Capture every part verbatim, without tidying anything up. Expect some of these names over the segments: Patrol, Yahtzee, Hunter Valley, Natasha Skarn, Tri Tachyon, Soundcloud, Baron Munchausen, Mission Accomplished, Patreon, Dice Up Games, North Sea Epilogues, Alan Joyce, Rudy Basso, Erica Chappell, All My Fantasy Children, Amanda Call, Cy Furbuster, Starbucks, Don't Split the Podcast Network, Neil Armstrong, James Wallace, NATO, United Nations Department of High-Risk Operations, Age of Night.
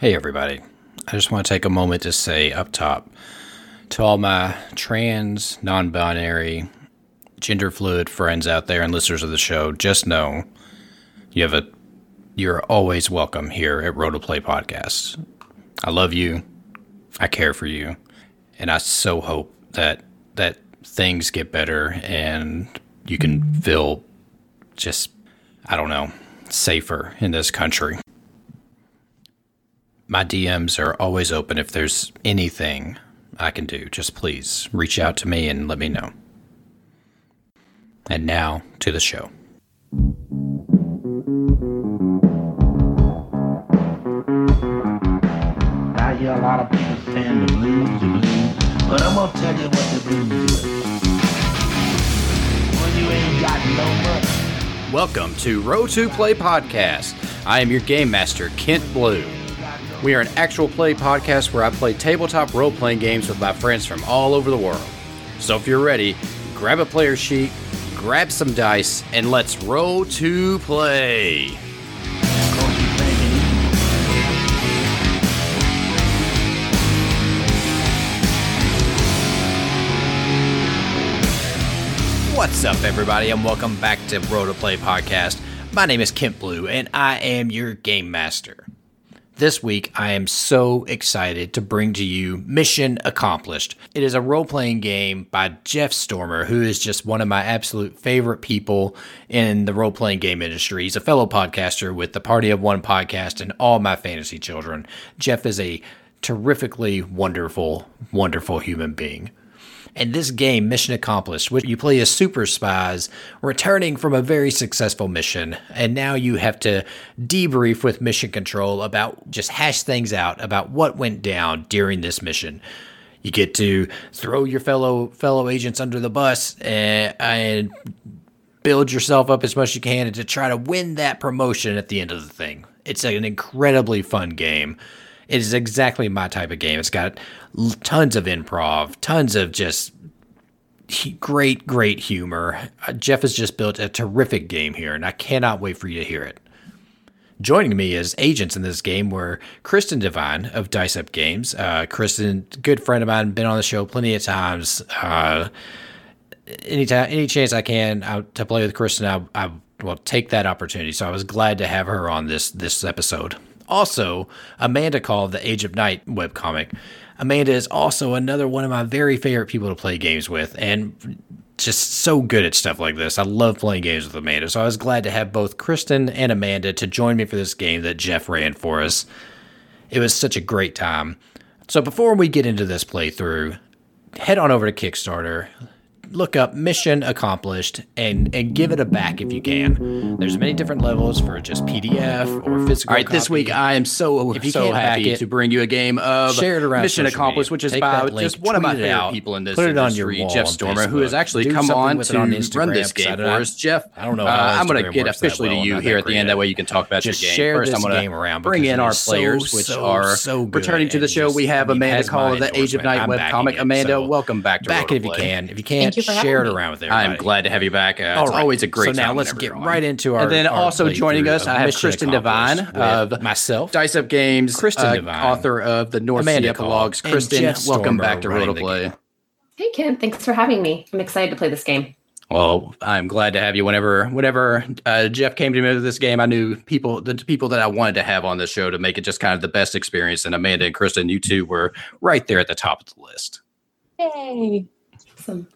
Hey everybody, I just want to take a moment to say up top to all my trans, non-binary, gender fluid friends out there and listeners of the show, just know you have a, you're always welcome here at Road to Play Podcasts. I love you, I care for you, and I so hope that that things get better and you can feel just, I don't know, safer in this country. My D Ms are always open. If there's anything I can do, just please reach out to me and let me know. And now to the show. I hear a lot of people saying the blues, the blues, but I'm going to tell you what the blues is. When you ain't got no money. Welcome to Road to Play Podcast. I am your game master, Kent Blue. We are an actual play podcast where I play tabletop role-playing games with my friends from all over the world. So if you're ready, grab a player sheet, grab some dice, and let's roll to play. What's up, everybody, and welcome back to Roll to Play Podcast. My name is Kent Blue, and I am your game master. This week, I am so excited to bring to you Mission Accomplished. It is a role-playing game by Jeff Stormer, who is just one of my absolute favorite people in the role-playing game industry. He's a fellow podcaster with the Party of One podcast and All My Fantasy Children. Jeff is a terrifically wonderful, wonderful human being. In this game, Mission Accomplished, which you play as super spies returning from a very successful mission, and now you have to debrief with mission control about, just hash things out about what went down during this mission. You get to throw your fellow fellow agents under the bus and, and build yourself up as much as you can to try to win that promotion at the end of the thing. It's an incredibly fun game. It is exactly my type of game. It's got tons of improv, tons of just great, great humor. Uh, Jeff has just built a terrific game here, and I cannot wait for you to hear it. Joining me as agents in this game were Kristen Devine of Dice Up Games. Uh, Kristen, good friend of mine, been on the show plenty of times. Uh, anytime, any chance I can I, to play with Kristen, I, I will take that opportunity. So I was glad to have her on this this episode. Also, Amanda Call of the Age of Night webcomic. Amanda is also another one of my very favorite people to play games with and just so good at stuff like this. I love playing games with Amanda, so I was glad to have both Kristen and Amanda to join me for this game that Jeff ran for us. It was such a great time. So before we get into this playthrough, head on over to Kickstarter, look up Mission Accomplished, and and give it a back if you can. There's many different levels for just P D F or physical. All right, copy. This week I am so if you so happy it, to bring you a game of shared around Mission Accomplished, media. Which is Take by link, just one of my favorite out, people in this put industry, it on your Jeff Stormer, Facebook. Who has actually Do come on to on run this game for us. Jeff, I don't know. How uh, I'm going to get officially well, to you here at the end. That way you can talk about just your game. Share First, this I'm going to bring in our players, which are returning to the show. We have Amanda Call of the Age of Night webcomic. Amanda, welcome back to Back if you can. If you can't. Share it around with everybody. I'm glad to have you back. Uh, it's right. always a great so time. So now let's get right into our. And then our also joining us, I have Kristen Devine of myself, Dice Up Games, Kristen uh, Devine, author of the North Sea Epilogues. Kristen, welcome back to Road to Play. Hey Ken, thanks for having me. I'm excited to play this game. Well, I'm glad to have you. Whenever, whenever uh, Jeff came to me with this game, I knew people, the people that I wanted to have on this show to make it just kind of the best experience. And Amanda and Kristen, you two were right there at the top of the list. Hey, awesome.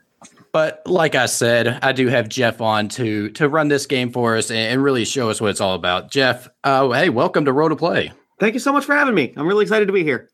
But like I said, I do have Jeff on to to run this game for us and, and really show us what it's all about. Jeff, uh, hey, welcome to Road to Play. Thank you so much for having me. I'm really excited to be here.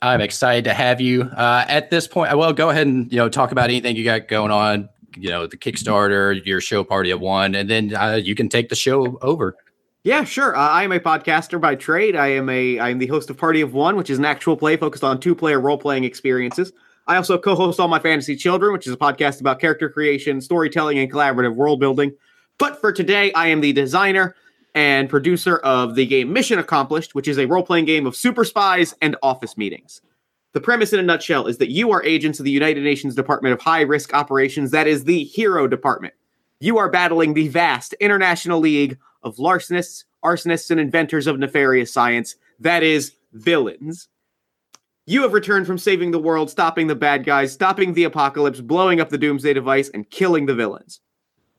I'm excited to have you. Uh, at this point, well, go ahead and you know talk about anything you got going on. You know, the Kickstarter, your show Party at One, and then uh, you can take the show over. Yeah, sure. Uh, I am a podcaster by trade. I am a I am the host of Party of One, which is an actual play focused on two player role playing experiences. I also co-host All My Fantasy Children, which is a podcast about character creation, storytelling, and collaborative world building. But for today, I am the designer and producer of the game Mission Accomplished, which is a role-playing game of super spies and office meetings. The premise in a nutshell is that you are agents of the United Nations Department of High-Risk Operations, that is the HERO Department. You are battling the vast international league of larcenists, arsonists, and inventors of nefarious science, that is villains. You have returned from saving the world, stopping the bad guys, stopping the apocalypse, blowing up the doomsday device, and killing the villains.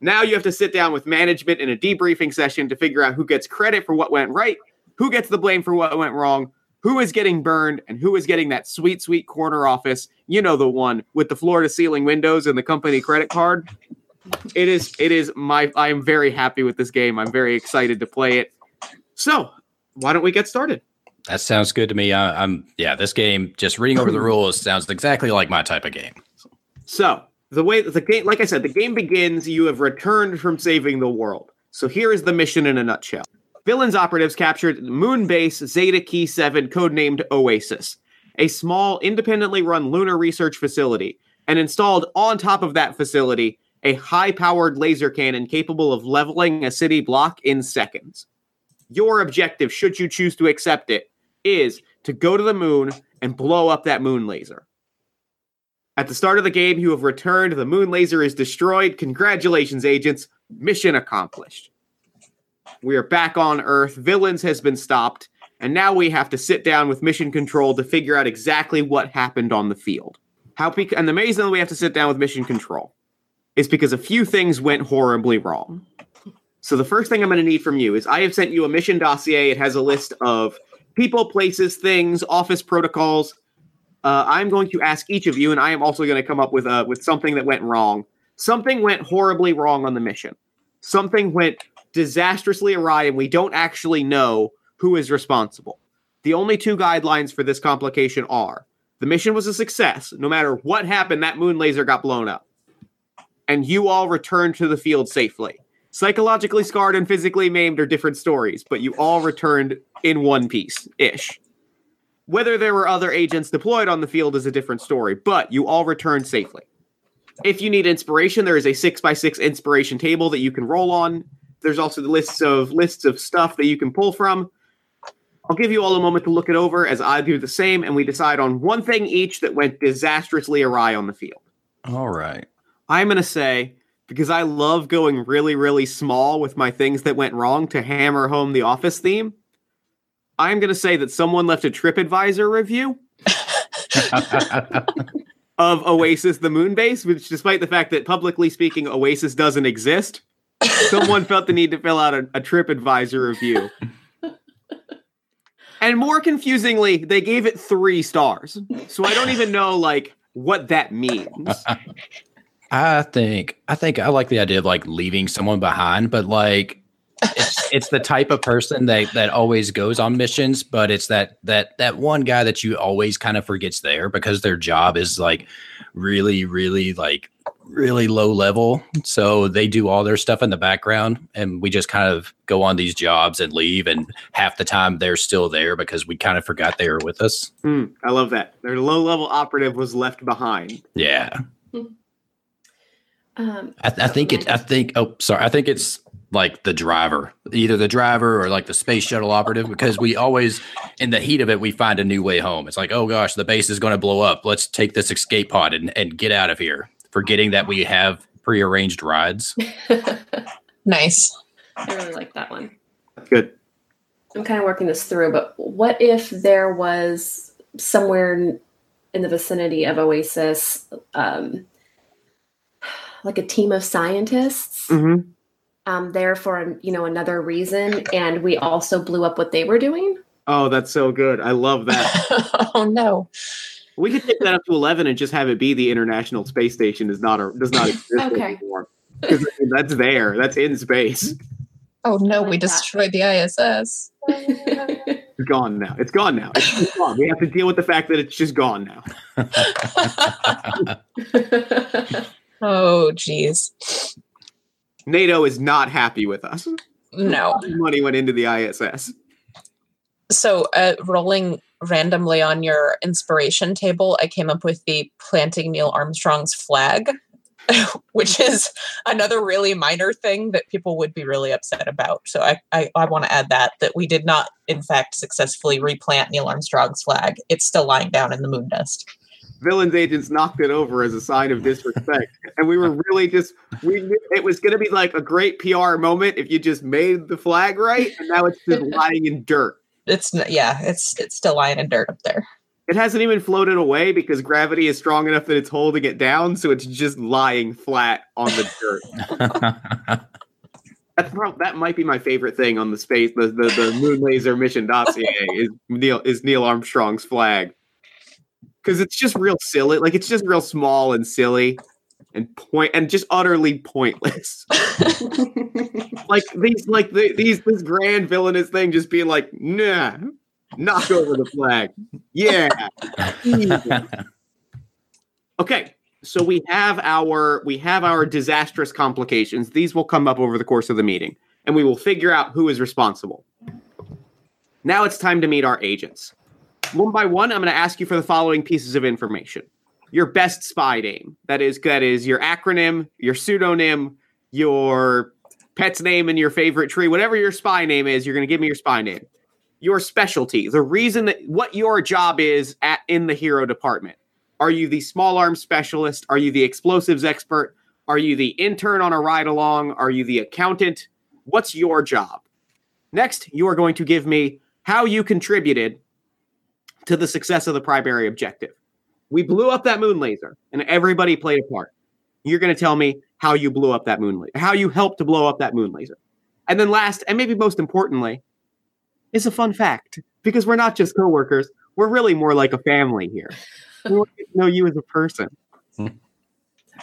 Now you have to sit down with management in a debriefing session to figure out who gets credit for what went right, who gets the blame for what went wrong, who is getting burned, and who is getting that sweet, sweet corner office. You know, the one with the floor-to-ceiling windows and the company credit card. It is, it is my, I'm very happy with this game. I'm very excited to play it. So, why don't we get started? That sounds good to me. I, I'm, yeah, this game, just reading over the rules, sounds exactly like my type of game. So, the way that the game, like I said, the game begins, you have returned from saving the world. So, here is the mission in a nutshell. Villains operatives captured Moonbase Zeta Key seven, codenamed Oasis, a small, independently run lunar research facility, and installed on top of that facility a high-powered laser cannon capable of leveling a city block in seconds. Your objective, should you choose to accept it, is to go to the moon and blow up that moon laser. At the start of the game, you have returned. The moon laser is destroyed. Congratulations, agents. Mission accomplished. We are back on Earth. Villains has been stopped. And now we have to sit down with Mission Control to figure out exactly what happened on the field. How pe- and the reason that we have to sit down with Mission Control is because a few things went horribly wrong. So the first thing I'm going to need from you is I have sent you a mission dossier. It has a list of people, places, things, office protocols. Uh, I'm going to ask each of you, and I am also going to come up with uh, with something that went wrong. Something went horribly wrong on the mission. Something went disastrously awry, and we don't actually know who is responsible. The only two guidelines for this complication are the mission was a success. No matter what happened, that moon laser got blown up. And you all returned to the field safely. Psychologically scarred and physically maimed are different stories, but you all returned in one piece-ish. Whether there were other agents deployed on the field is a different story, but you all returned safely. If you need inspiration, there is a six by six inspiration table that you can roll on. There's also the lists of lists of stuff that you can pull from. I'll give you all a moment to look it over as I do the same, and we decide on one thing each that went disastrously awry on the field. All right. I'm going to say, because I love going really, really small with my things that went wrong to hammer home the office theme, I'm going to say that someone left a TripAdvisor review of Oasis the Moonbase, which, despite the fact that, publicly speaking, Oasis doesn't exist, someone felt the need to fill out a, a TripAdvisor review. And more confusingly, they gave it three stars. So I don't even know, like, what that means. I think I think I like the idea of like leaving someone behind, but like it's, it's the type of person that, that always goes on missions, but it's that that that one guy that you always kind of forgets there because their job is like really, really like really low level. So they do all their stuff in the background and we just kind of go on these jobs and leave. And half the time they're still there because we kind of forgot they were with us. Mm, I love that. Their low level operative was left behind. Yeah. Um, I, th- I think it. I think. Oh, sorry. I think it's like the driver, either the driver or like the space shuttle operative, because we always, in the heat of it, we find a new way home. It's like, oh gosh, the base is going to blow up. Let's take this escape pod and, and get out of here, forgetting that we have prearranged rides. Nice. I really like that one. Good. I'm kind of working this through, but what if there was somewhere in the vicinity of Oasis, um, like a team of scientists, mm-hmm. um, there for, you know, another reason. And we also blew up what they were doing. Oh, that's so good. I love that. Oh no. We could take that up to eleven and just have it be the International Space Station is not, a, does not exist okay. anymore. That's there. That's in space. Oh no. Like we destroyed that. The I S S. It's gone now. It's gone now. It's gone. We have to deal with the fact that it's just gone now. Oh, geez. NATO is not happy with us. No. Money went into the I S S. So uh, rolling randomly on your inspiration table, I came up with the planting Neil Armstrong's flag, which is another really minor thing that people would be really upset about. So I, I, I want to add that, that we did not, in fact, successfully replant Neil Armstrong's flag. It's still lying down in the moon dust. Villains agents knocked it over as a sign of disrespect. And we were really just, we knew it was going to be like a great P R moment if you just made the flag right. And now it's just lying in dirt. it's yeah, it's it's still lying in dirt up there. It hasn't even floated away because gravity is strong enough that it's holding it down, so it's just lying flat on the dirt. That's probably, that might be my favorite thing on the space, the the, the moon laser mission dossier is Neil is Neil Armstrong's flag, because it's just real silly, like it's just real small and silly, and point and just utterly pointless. Like these, like the, these, this grand villainous thing just being like, nah. Knock over the flag. Yeah. Okay. So we have our we have our disastrous complications. These will come up over the course of the meeting, and we will figure out who is responsible. Now it's time to meet our agents. One by one, I'm going to ask you for the following pieces of information. Your best spy name. That is that is your acronym, your pseudonym, your pet's name, and your favorite tree. Whatever your spy name is, you're going to give me your spy name. Your specialty, the reason that what your job is at in the hero department. Are you the small arms specialist? Are you the explosives expert? Are you the intern on a ride along? Are you the accountant? What's your job? Next, you are going to give me how you contributed to the success of the primary objective. We blew up that moon laser and everybody played a part. You're going to tell me how you blew up that moon laser, how you helped to blow up that moon laser. And then last, and maybe most importantly, it's a fun fact, because we're not just coworkers. We're really more like a family here. We want to know you as a person. All right.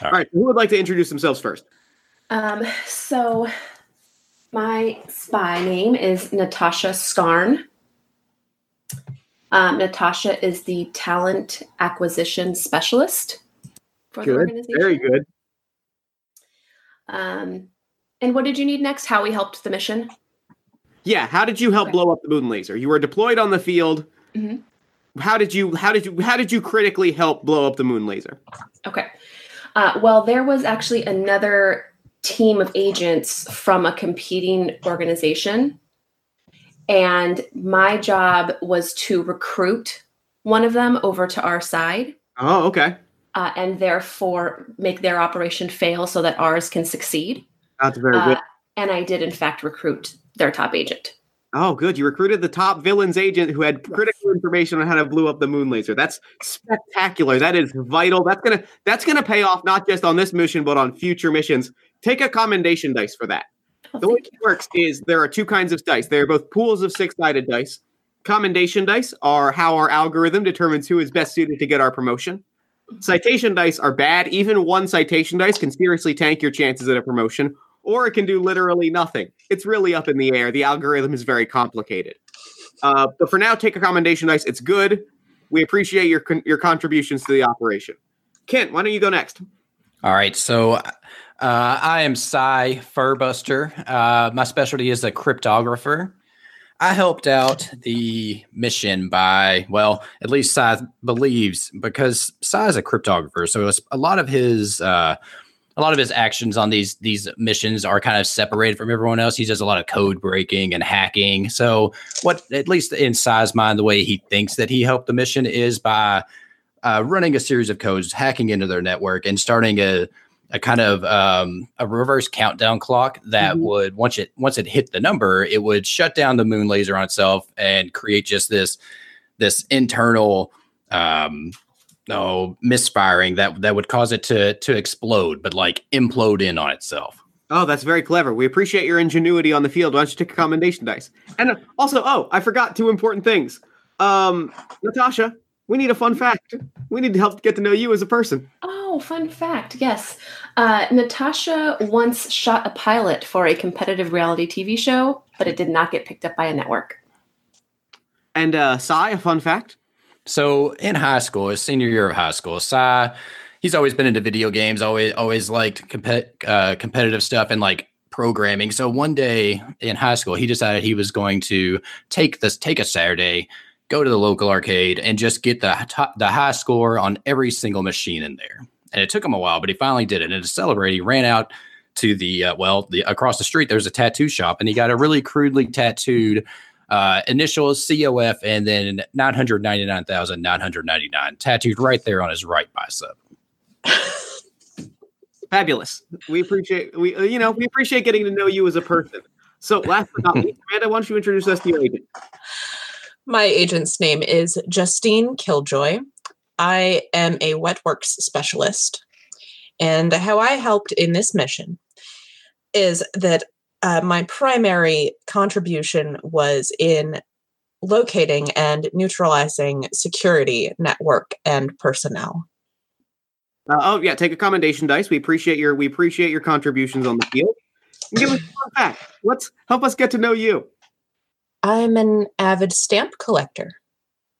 All right. Who would like to introduce themselves first? Um, so my spy name is Natasha Skarn. Um, Natasha is the talent acquisition specialist for good. The organization. Very good. Um, and what did you need next? How we helped the mission? Yeah, how did you help okay. blow up the moon laser? You were deployed on the field. Mm-hmm. How did you how did you how did you critically help blow up the moon laser? Okay. Uh, well, there was actually another team of agents from a competing organization, and my job was to recruit one of them over to our side. Oh, okay. Uh, and therefore make their operation fail so that ours can succeed. That's very good. Uh, and I did in fact recruit their top agent. Oh, good. You recruited the top villain's agent who had critical information on how to blow up the moon laser. That's spectacular. That is vital. That's going to that's gonna pay off not just on this mission, but on future missions. Take a commendation dice for that. Oh, the way it works is there are two kinds of dice. They are both pools of six-sided dice. Commendation dice are how our algorithm determines who is best suited to get our promotion. Citation dice are bad. Even one citation dice can seriously tank your chances at a promotion, or it can do literally nothing. It's really up in the air. The algorithm is very complicated. Uh, but for now, take a commendation dice. It's good. We appreciate your con- your contributions to the operation. Kent, why don't you go next? All right. So uh, I am Cy Furbuster. Uh, my specialty is a cryptographer. I helped out the mission by, well, at least Cy believes, because Cy is a cryptographer. So it's a lot of his... Uh, A lot of his actions on these these missions are kind of separated from everyone else. He does a lot of code breaking and hacking. So what, at least in Cy's mind, the way he thinks that he helped the mission is by uh, running a series of codes, hacking into their network, and starting a a kind of um, a reverse countdown clock that mm-hmm. would, once it once it hit the number, it would shut down the moon laser on itself and create just this this internal um No, misfiring that that would cause it to to explode, but like implode in on itself. Oh, that's very clever. We appreciate your ingenuity on the field. Why don't you take a commendation dice? And also, oh, I forgot two important things. Um, Natasha, we need a fun fact. We need to help get to know you as a person. Oh, fun fact. Yes. Uh, Natasha once shot a pilot for a competitive reality T V show, but it did not get picked up by a network. And uh, Cy, a fun fact. So in high school, his senior year of high school, Cy, he's always been into video games, always always liked compet, uh, competitive stuff and like programming. So one day in high school, he decided he was going to take this, take a Saturday, go to the local arcade and just get the top, the high score on every single machine in there. And it took him a while, but he finally did it. And to celebrate, he ran out to the, uh, well, the, across the street, there's a tattoo shop, and he got a really crudely tattooed Uh, initials C O F and then nine hundred ninety-nine thousand nine hundred ninety-nine tattooed right there on his right bicep. Fabulous. We appreciate we you know we appreciate getting to know you as a person. So last but not least, Amanda, why don't you introduce us to your agent? My agent's name is Justine Killjoy. I am a wet works specialist. And how I helped in this mission is that uh, my primary contribution was in locating and neutralizing security network and personnel. Uh, oh yeah, take a commendation dice. We appreciate your we appreciate your contributions on the field. Give us a fact. Let's help us get to know you. I'm an avid stamp collector.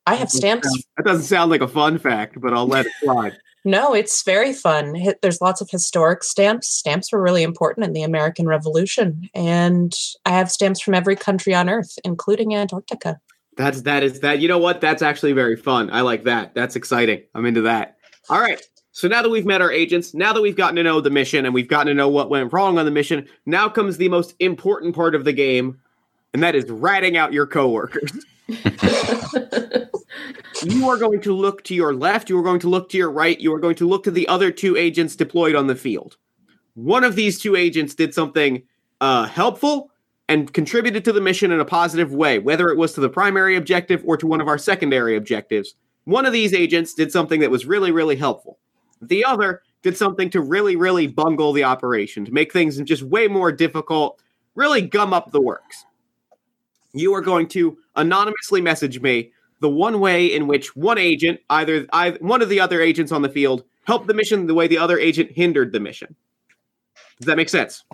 I have stamps. That doesn't sound like a fun fact, but I'll let it slide. No, it's very fun. There's lots of historic stamps. Stamps were really important in the American Revolution, and I have stamps from every country on Earth, including Antarctica. That's that is that. You know what? That's actually very fun. I like that. That's exciting. I'm into that. All right. So now that we've met our agents, now that we've gotten to know the mission and we've gotten to know what went wrong on the mission, now comes the most important part of the game, and that is ratting out your coworkers. You are going to look to your left, you are going to look to your right, you are going to look to the other two agents deployed on the field. One of these two agents did something uh, helpful and contributed to the mission in a positive way, whether it was to the primary objective or to one of our secondary objectives. One of these agents did something that was really, really helpful. The other did something to really, really bungle the operation, to make things just way more difficult, really gum up the works. You are going to anonymously message me the one way in which one agent, either I, one of the other agents on the field, helped the mission the way the other agent hindered the mission. Does that make sense?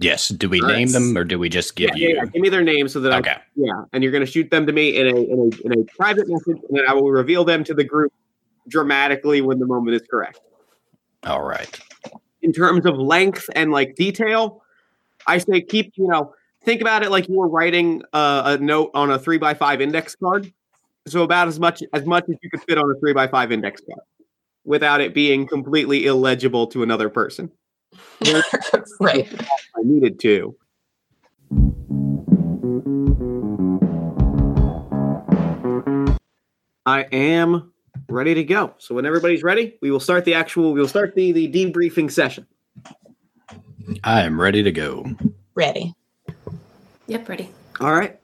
Yes. Do we All name right. them or do we just give yeah, you? Yeah, give me their name so that okay. I Yeah, and you're going to shoot them to me in a, in a in a private message, and then I will reveal them to the group dramatically when the moment is correct. All right. In terms of length and like detail, I say keep, you know, think about it like you were writing uh, a note on a three by five index card. So about as much as much as you could fit on a three by five index card without it being completely illegible to another person. Right. I needed to. I am ready to go. So when everybody's ready, we will start the actual, we will start the, the debriefing session. I am ready to go. Ready. Yep, ready. All right.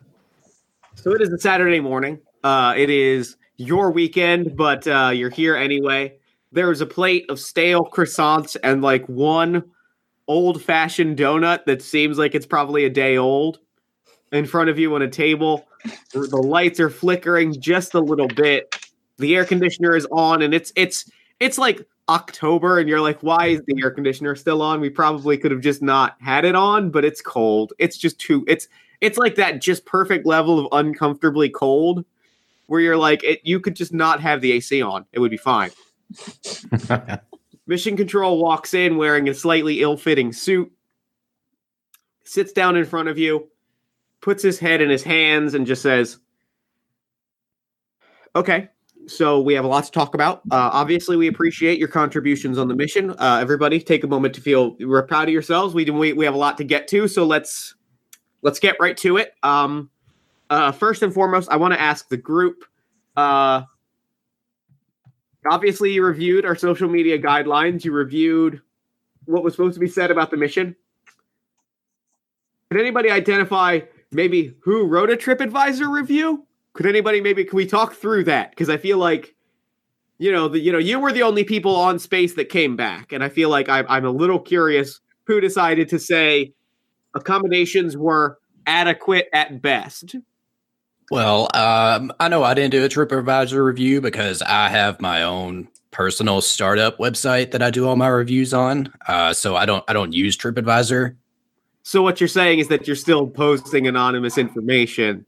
So it is a Saturday morning. Uh, it is your weekend, but uh, you're here anyway. There is a plate of stale croissants and like one old-fashioned donut that seems like it's probably a day old in front of you on a table. The lights are flickering just a little bit. The air conditioner is on, and it's it's it's like October, and you're like, why is the air conditioner still on? We probably could have just not had it on, but it's cold. It's just too it's it's like that just perfect level of uncomfortably cold where you're like, it, you could just not have the A C on. It would be fine. Mission Control walks in wearing a slightly ill-fitting suit, sits down in front of you, puts his head in his hands, and just says, okay. So we have a lot to talk about. Uh, obviously, we appreciate your contributions on the mission. Uh, everybody, take a moment to feel we're proud of yourselves. We, we we have a lot to get to, so let's let's get right to it. Um, uh, first and foremost, I want to ask the group. Uh, obviously, you reviewed our social media guidelines. You reviewed what was supposed to be said about the mission. Could anybody identify maybe who wrote a TripAdvisor review? Could anybody maybe, can we talk through that? Because I feel like, you know, the, you know, you were the only people on space that came back. And I feel like I'm, I'm a little curious who decided to say accommodations were adequate at best. Well, um, I know I didn't do a TripAdvisor review because I have my own personal startup website that I do all my reviews on. Uh, so I don't, I don't use TripAdvisor. So what you're saying is that you're still posting anonymous information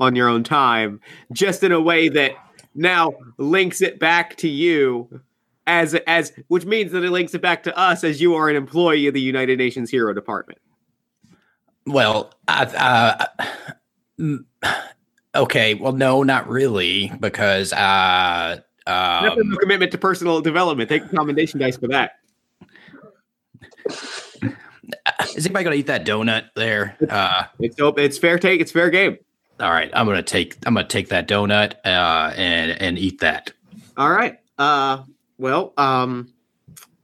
on your own time, just in a way that now links it back to you as, as which means that it links it back to us as you are an employee of the United Nations Hero Department. Well, I, uh, okay. Well, no, not really, because uh, um, no commitment to personal development. Take commendation dice for that. Is anybody going to eat that donut there? Uh, it's dope. It's fair take. It's fair game. All right, I'm gonna take I'm gonna take that donut uh, and and eat that. All right. Uh, well, um,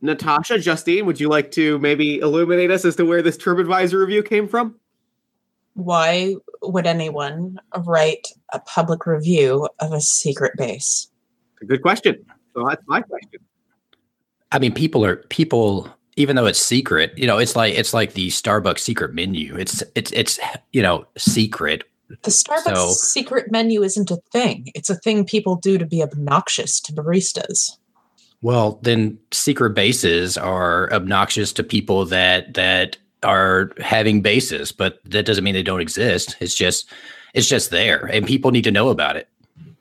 Natasha, Justine, would you like to maybe illuminate us as to where this TripAdvisor review came from? why would anyone write a public review of a secret base? A good question. So that's my question. I mean, people are people. Even though it's secret, you know, it's like it's like the Starbucks secret menu. It's it's it's you know secret. The Starbucks so, secret menu isn't a thing. It's a thing people do to be obnoxious to baristas. Well, then secret bases are obnoxious to people that that are having bases, but that doesn't mean they don't exist. It's just it's just there, and people need to know about it.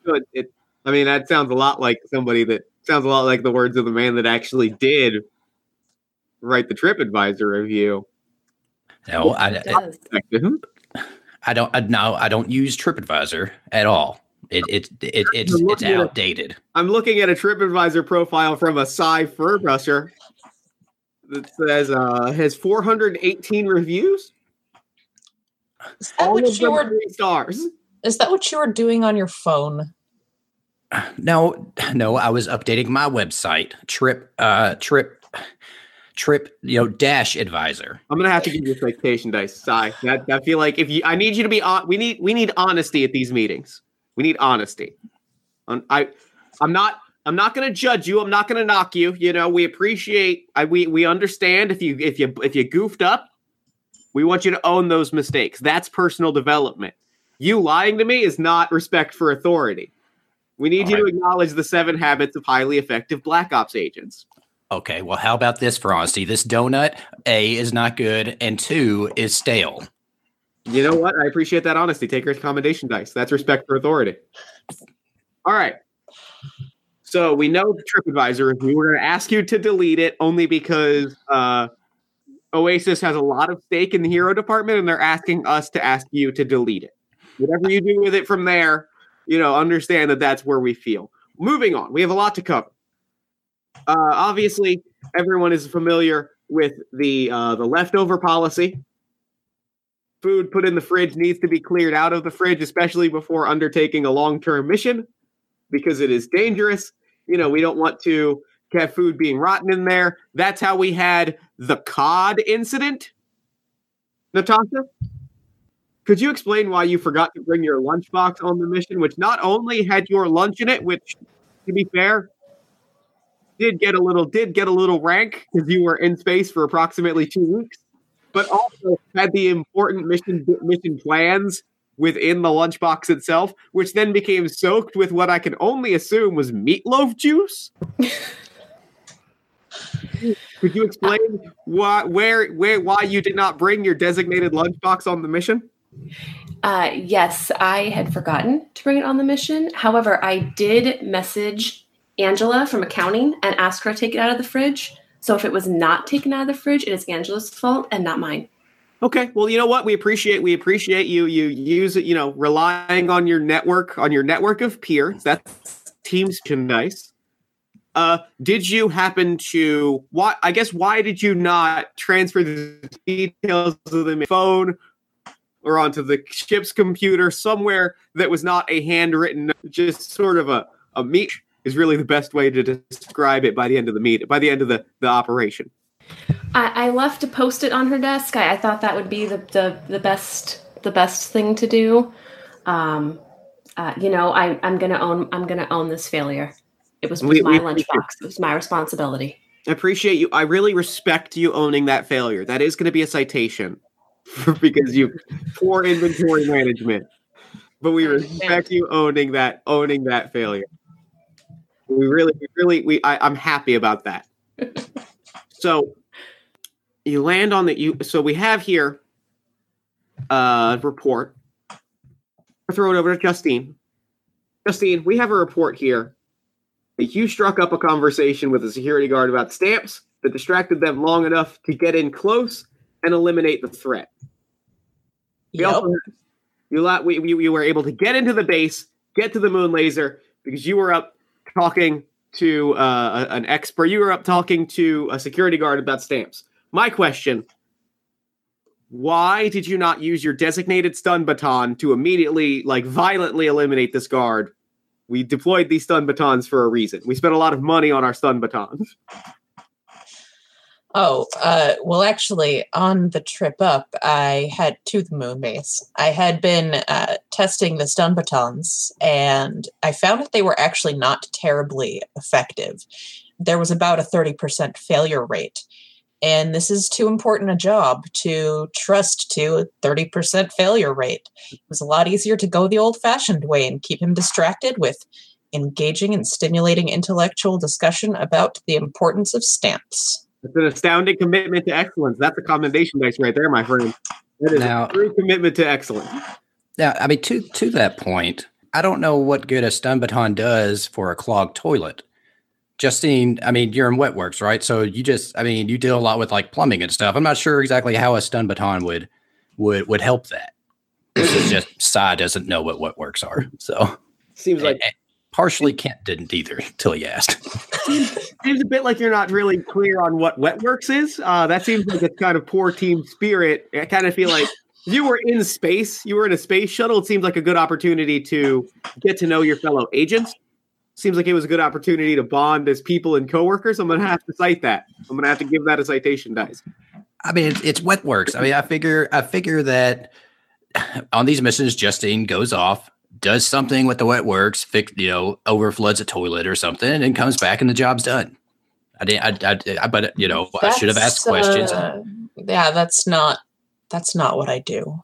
It, it I mean, that sounds a lot like somebody that sounds a lot like the words of the man that actually did write the TripAdvisor review. No, I, I, I don't. I, no, I don't use TripAdvisor at all. It it, it it's it's outdated. I'm looking at a TripAdvisor profile from a Cy Furbuster that says uh, has four hundred eighteen reviews. Is that all what of you were, three stars. Is that what you were doing on your phone? No, no. I was updating my website. Trip, uh, trip. Trip, you know, dash advisor. I'm gonna have to give you a citation, Dice. Sorry, I, I feel like if you, I need you to be on. We need, we need honesty at these meetings. We need honesty. Um, I, I'm not, I'm not gonna judge you. I'm not gonna knock you. You know, we appreciate. I, we, we understand if you, if you, if you goofed up. We want you to own those mistakes. That's personal development. You lying to me is not respect for authority. We need All you right. to acknowledge the seven habits of highly effective Black Ops agents. Okay, well, how about this for honesty? This donut, A, is not good, and two, is stale. You know what? I appreciate that honesty. Take your commendation, Dice. That's respect for authority. All right. So we know the TripAdvisor review. We're going to ask you to delete it only because uh, Oasis has a lot of stake in the hero department, and they're asking us to ask you to delete it. Whatever you do with it from there, you know, understand that that's where we feel. Moving on. We have a lot to cover. Uh, obviously, everyone is familiar with the uh, the leftover policy. Food put in the fridge needs to be cleared out of the fridge, especially before undertaking a long-term mission, because it is dangerous. You know, we don't want to have food being rotten in there. That's how we had the cod incident. Natasha, could you explain why you forgot to bring your lunchbox on the mission, which not only had your lunch in it, which, to be fair, did get a little did get a little rank because you were in space for approximately two weeks, but also had the important mission mission plans within the lunchbox itself, which then became soaked with what I can only assume was meatloaf juice. Could you explain why where where why you did not bring your designated lunchbox on the mission? Uh, yes, I had forgotten to bring it on the mission. However, I did message Angela from accounting and ask her to take it out of the fridge. So if it was not taken out of the fridge, it is Angela's fault and not mine. Okay. Well, you know what? We appreciate, we appreciate you. You use it, you know, relying on your network, on your network of peers. That's teams can nice. Uh, did you happen to, why, I guess, why did you not transfer the details of the phone or onto the ship's computer somewhere that was not a handwritten, just sort of a, a meet is really the best way to describe it by the end of the meet, by the end of the, the operation. I, I left to post it on her desk. I, I thought that would be the, the, the best the best thing to do. Um, uh, you know, I, I'm gonna own I'm gonna own this failure. It was we, my we lunchbox. It was my responsibility. I appreciate you. I really respect you owning that failure. That is going to be a citation because you poor inventory management. But we respect you owning that owning that failure. We really, we really, we. I, I'm happy about that. So you land on the you. So we have here a uh, report. I'll throw it over to Justine. Justine, we have a report here that you struck up a conversation with a security guard about stamps that distracted them long enough to get in close and eliminate the threat. Yep. We also, you, we, we, we were able to get into the base, get to the moon laser because you were up talking to uh, an expert. You were up talking to a security guard about stamps. My question, why did you not use your designated stun baton to immediately, like, violently eliminate this guard? We deployed these stun batons for a reason. We spent a lot of money on our stun batons. Oh, uh, well, actually, on the trip up, I had to the moon base. I had been uh, testing the stun batons, and I found that they were actually not terribly effective. There was about a thirty percent failure rate, and this is too important a job to trust to a thirty percent failure rate. It was a lot easier to go the old-fashioned way and keep him distracted with engaging and stimulating intellectual discussion about the importance of stamps. It's an astounding commitment to excellence. That's a commendation dice right there, my friend. That is now, a true commitment to excellence. Now, I mean, to to that point, I don't know what good a stun baton does for a clogged toilet. Justine, I mean, you're in wet works, right? So you just, I mean, you deal a lot with like plumbing and stuff. I'm not sure exactly how a stun baton would would would help that. This is just Cy doesn't know what wet works are. So seems like. And, and, Partially, Kent didn't either until you asked. Seems a bit like you're not really clear on what Wetworks is. Uh, that seems like a kind of poor team spirit. I kind of feel like if you were in space, you were in a space shuttle, it seems like a good opportunity to get to know your fellow agents. Seems like it was a good opportunity to bond as people and coworkers. I'm going to have to cite that. I'm going to have to give that a citation, guys. I mean, it's, it's Wetworks. I mean, I figure, I figure that on these missions, Justine goes off, does something with the wet works, fix, you know, overfloods a toilet or something, and comes back and the job's done. I didn't, I, I, I but you know, that's, I should have asked questions. Uh, yeah, that's not, that's not what I do.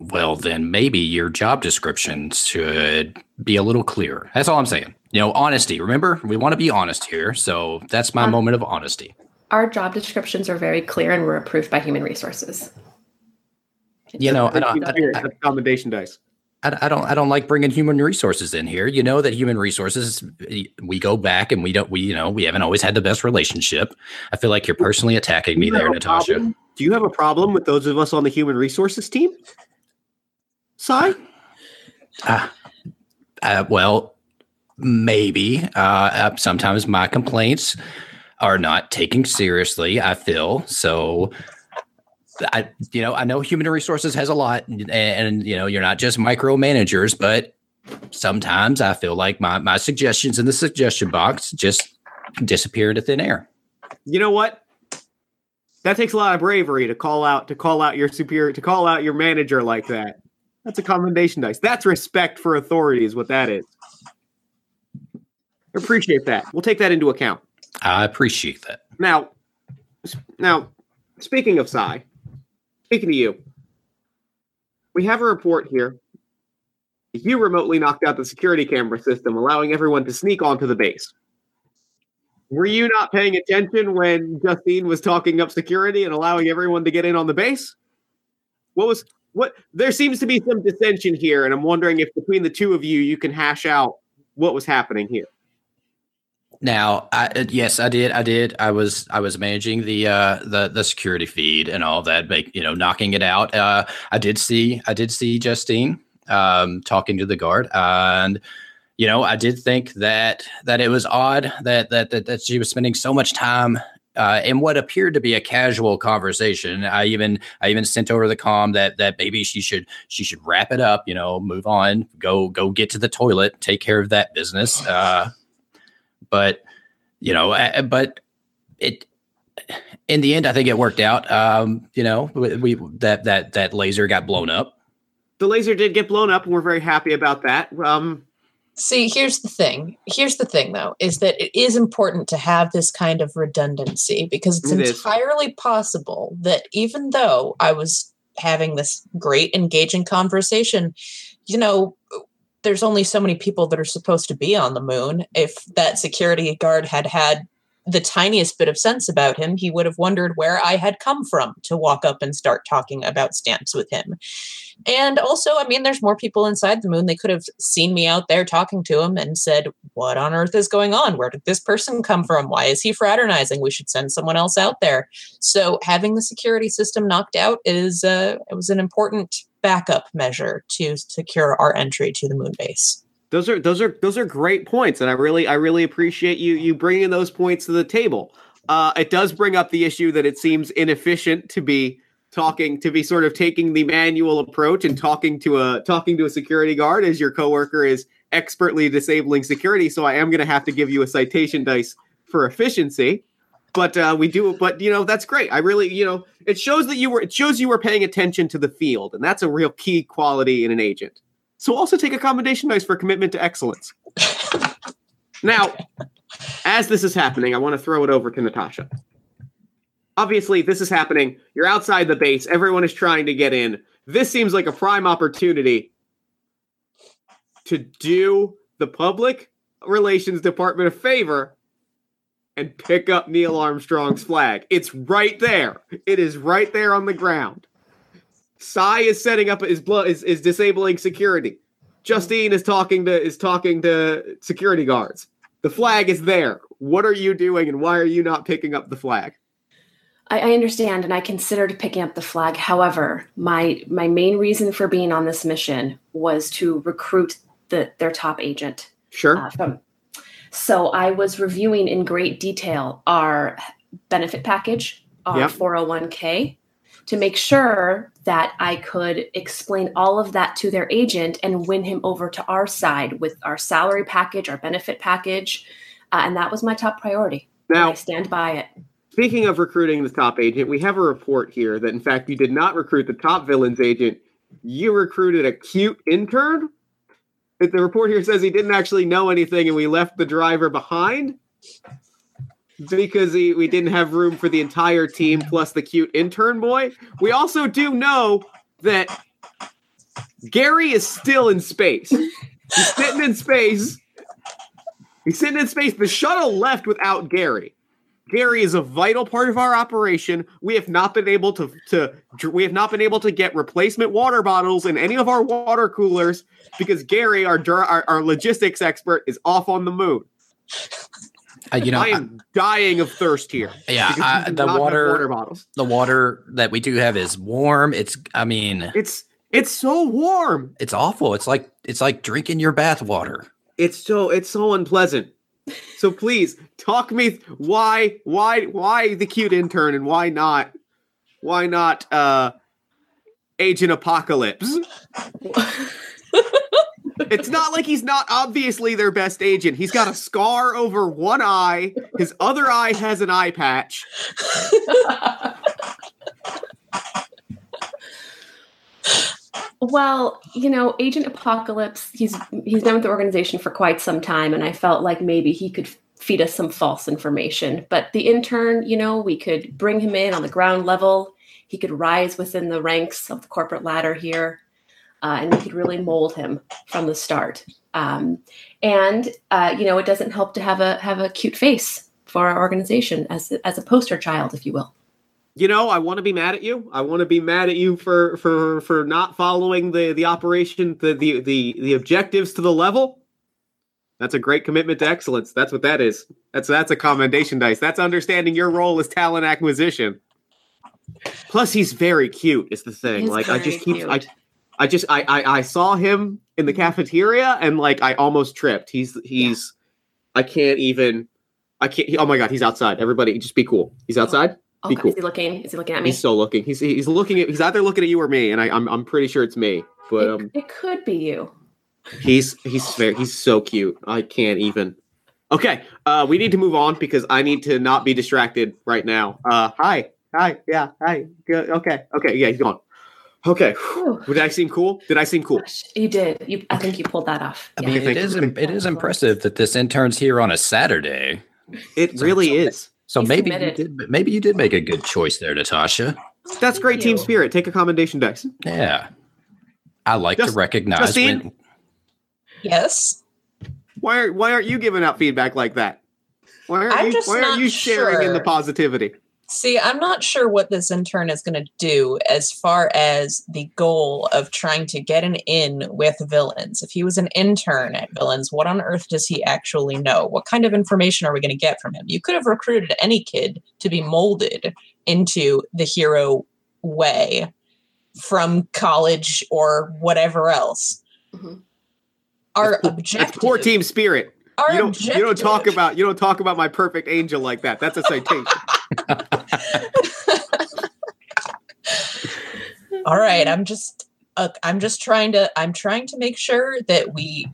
Well, then maybe your job description should be a little clearer. That's all I'm saying. You know, honesty. Remember, we want to be honest here. So that's my um, moment of honesty. Our job descriptions are very clear and were approved by human resources. You know, I don't, I, I, I don't, I don't like bringing human resources in here. You know that human resources, we go back and we don't, we, you know, we haven't always had the best relationship. I feel like you're personally attacking me there, Natasha. Problem? Do you have a problem with those of us on the human resources team? Cy? Uh, uh, well, maybe. Uh, sometimes my complaints are not taken seriously, I feel. So... I, you know, I know human resources has a lot and, and, you know, you're not just micromanagers, but sometimes I feel like my, my suggestions in the suggestion box just disappear into thin air. You know what? That takes a lot of bravery to call out, to call out your superior, to call out your manager like that. That's a commendation dice. That's respect for authority is what that is. I appreciate that. We'll take that into account. I appreciate that. Now, now speaking of Cy, speaking to you, we have a report here. You remotely knocked out the security camera system, allowing everyone to sneak onto the base. Were you not paying attention when Justine was talking up security and allowing everyone to get in on the base? What was what? There seems to be some dissension here, and I'm wondering if between the two of you, you can hash out what was happening here. Now, I, yes, I did. I did. I was I was managing the uh, the the security feed and all that, make, you know, knocking it out. Uh, I did see I did see Justine um, talking to the guard. And, you know, I did think that that it was odd that that that, that she was spending so much time uh, in what appeared to be a casual conversation. I even I even sent over the comm that that maybe she should she should wrap it up, you know, move on, go go get to the toilet, take care of that business. Uh But, you know, but it in the end, I think it worked out. Um, you know, we, we that that that laser got blown up. The laser did get blown up. And we're very happy about that. Um, See, here's the thing. Here's the thing, though, is that it is important to have this kind of redundancy because it's it entirely possible that even though I was having this great, engaging conversation, you know, there's only so many people that are supposed to be on the moon. If that security guard had had the tiniest bit of sense about him, he would have wondered where I had come from to walk up and start talking about stamps with him. And also, I mean, there's more people inside the moon. They could have seen me out there talking to him and said, what on earth is going on? Where did this person come from? Why is he fraternizing? We should send someone else out there. So having the security system knocked out is uh, it was an important backup measure to secure our entry to the moon base. Those are those are those are great points, and I really I really appreciate you you bringing those points to the table. Uh, it does bring up the issue that it seems inefficient to be talking to be sort of taking the manual approach and talking to a talking to a security guard as your coworker is expertly disabling security. So I am going to have to give you a citation dice for efficiency. But uh, we do. But, you know, that's great. I really, you know, it shows that you were it shows you were paying attention to the field. And that's a real key quality in an agent. So also take a commendation dice for commitment to excellence. Now, as this is happening, I want to throw it over to Natasha. Obviously, this is happening. You're outside the base. Everyone is trying to get in. This seems like a prime opportunity to do the Public Relations Department a favor and pick up Neil Armstrong's flag. It's right there. It is right there on the ground. Cy is setting up is blood is, is disabling security. Justine is talking to is talking to security guards. The flag is there. What are you doing, and why are you not picking up the flag? I, I understand, and I considered picking up the flag. However, my my main reason for being on this mission was to recruit the their top agent. Sure. Uh, from, so I was reviewing in great detail our benefit package, our yep. four oh one k, to make sure that I could explain all of that to their agent and win him over to our side with our salary package, our benefit package. Uh, and that was my top priority. Now, I stand by it. Speaking of recruiting the top agent, we have a report here that, in fact, you did not recruit the top villain's agent. You recruited a cute intern. The report here says he didn't actually know anything, and we left the driver behind because he, we didn't have room for the entire team plus the cute intern boy. We also do know that Gary is still in space. He's sitting in space. He's sitting in space. The shuttle left without Gary. Gary is a vital part of our operation. We have not been able to, to we have not been able to get replacement water bottles in any of our water coolers because Gary, our our, our logistics expert, is off on the moon. Uh, you know, I am I, dying of thirst here. Yeah, I, the water, water bottles. The water that we do have is warm. It's I mean, it's it's so warm. It's awful. It's like it's like drinking your bath water. It's so it's so unpleasant. So please talk me th- why why why the cute intern and why not why not uh, Agent Apocalypse? It's not like he's not obviously their best agent. He's got a scar over one eye. His other eye has an eye patch. Well, you know, Agent Apocalypse, he's he's been with the organization for quite some time, and I felt like maybe he could feed us some false information. But the intern, you know, we could bring him in on the ground level. He could rise within the ranks of the corporate ladder here, uh, and we could really mold him from the start. Um, and, uh, you know, it doesn't help to have a have a cute face for our organization as as a poster child, if you will. You know, I want to be mad at you. I want to be mad at you for for, for not following the, the operation, the, the the the objectives to the level. That's a great commitment to excellence. That's what that is. That's that's a commendation dice. That's understanding your role as talent acquisition. Plus, he's very cute. Is the thing. He's like I just keep cute. I, I just I, I I saw him in the cafeteria and like I almost tripped. He's he's yeah. I can't even I can't. He, oh my god, he's outside. Everybody, just be cool. He's outside. Oh. Oh, cool. Is he looking? Is he looking at me? He's still looking. He's he's looking at. He's either looking at you or me, and I, I'm I'm pretty sure it's me. But um, it, it could be you. He's he's fair. He's so cute. I can't even. Okay, uh, we need to move on because I need to not be distracted right now. Uh, hi, hi, yeah, hi. Good. Okay, okay, yeah, he's gone. Okay, Whew. Did I seem cool? Did I seem cool? Gosh, you did. You, I think you pulled that off. I yeah. mean, it is Im- it is impressive that this intern's here on a Saturday. It really is. So He's maybe committed. you did maybe you did make a good choice there, Natasha. That's great team spirit. Take a commendation, Dex. Yeah. I like Just, to recognize Justine? when Yes. Why are why aren't you giving out feedback like that? Why aren't I'm you why aren't you sharing sure. in the positivity? See, I'm not sure what this intern is going to do as far as the goal of trying to get an in with villains. If he was an intern at villains, what on earth does he actually know? What kind of information are we going to get from him? You could have recruited any kid to be molded into the hero way from college or whatever else. Mm-hmm. Our that's objective. That's poor team spirit. Our you, don't, you don't talk about you don't talk about my perfect angel like that. That's a citation. All right, I'm just uh, I'm just trying to I'm trying to make sure that we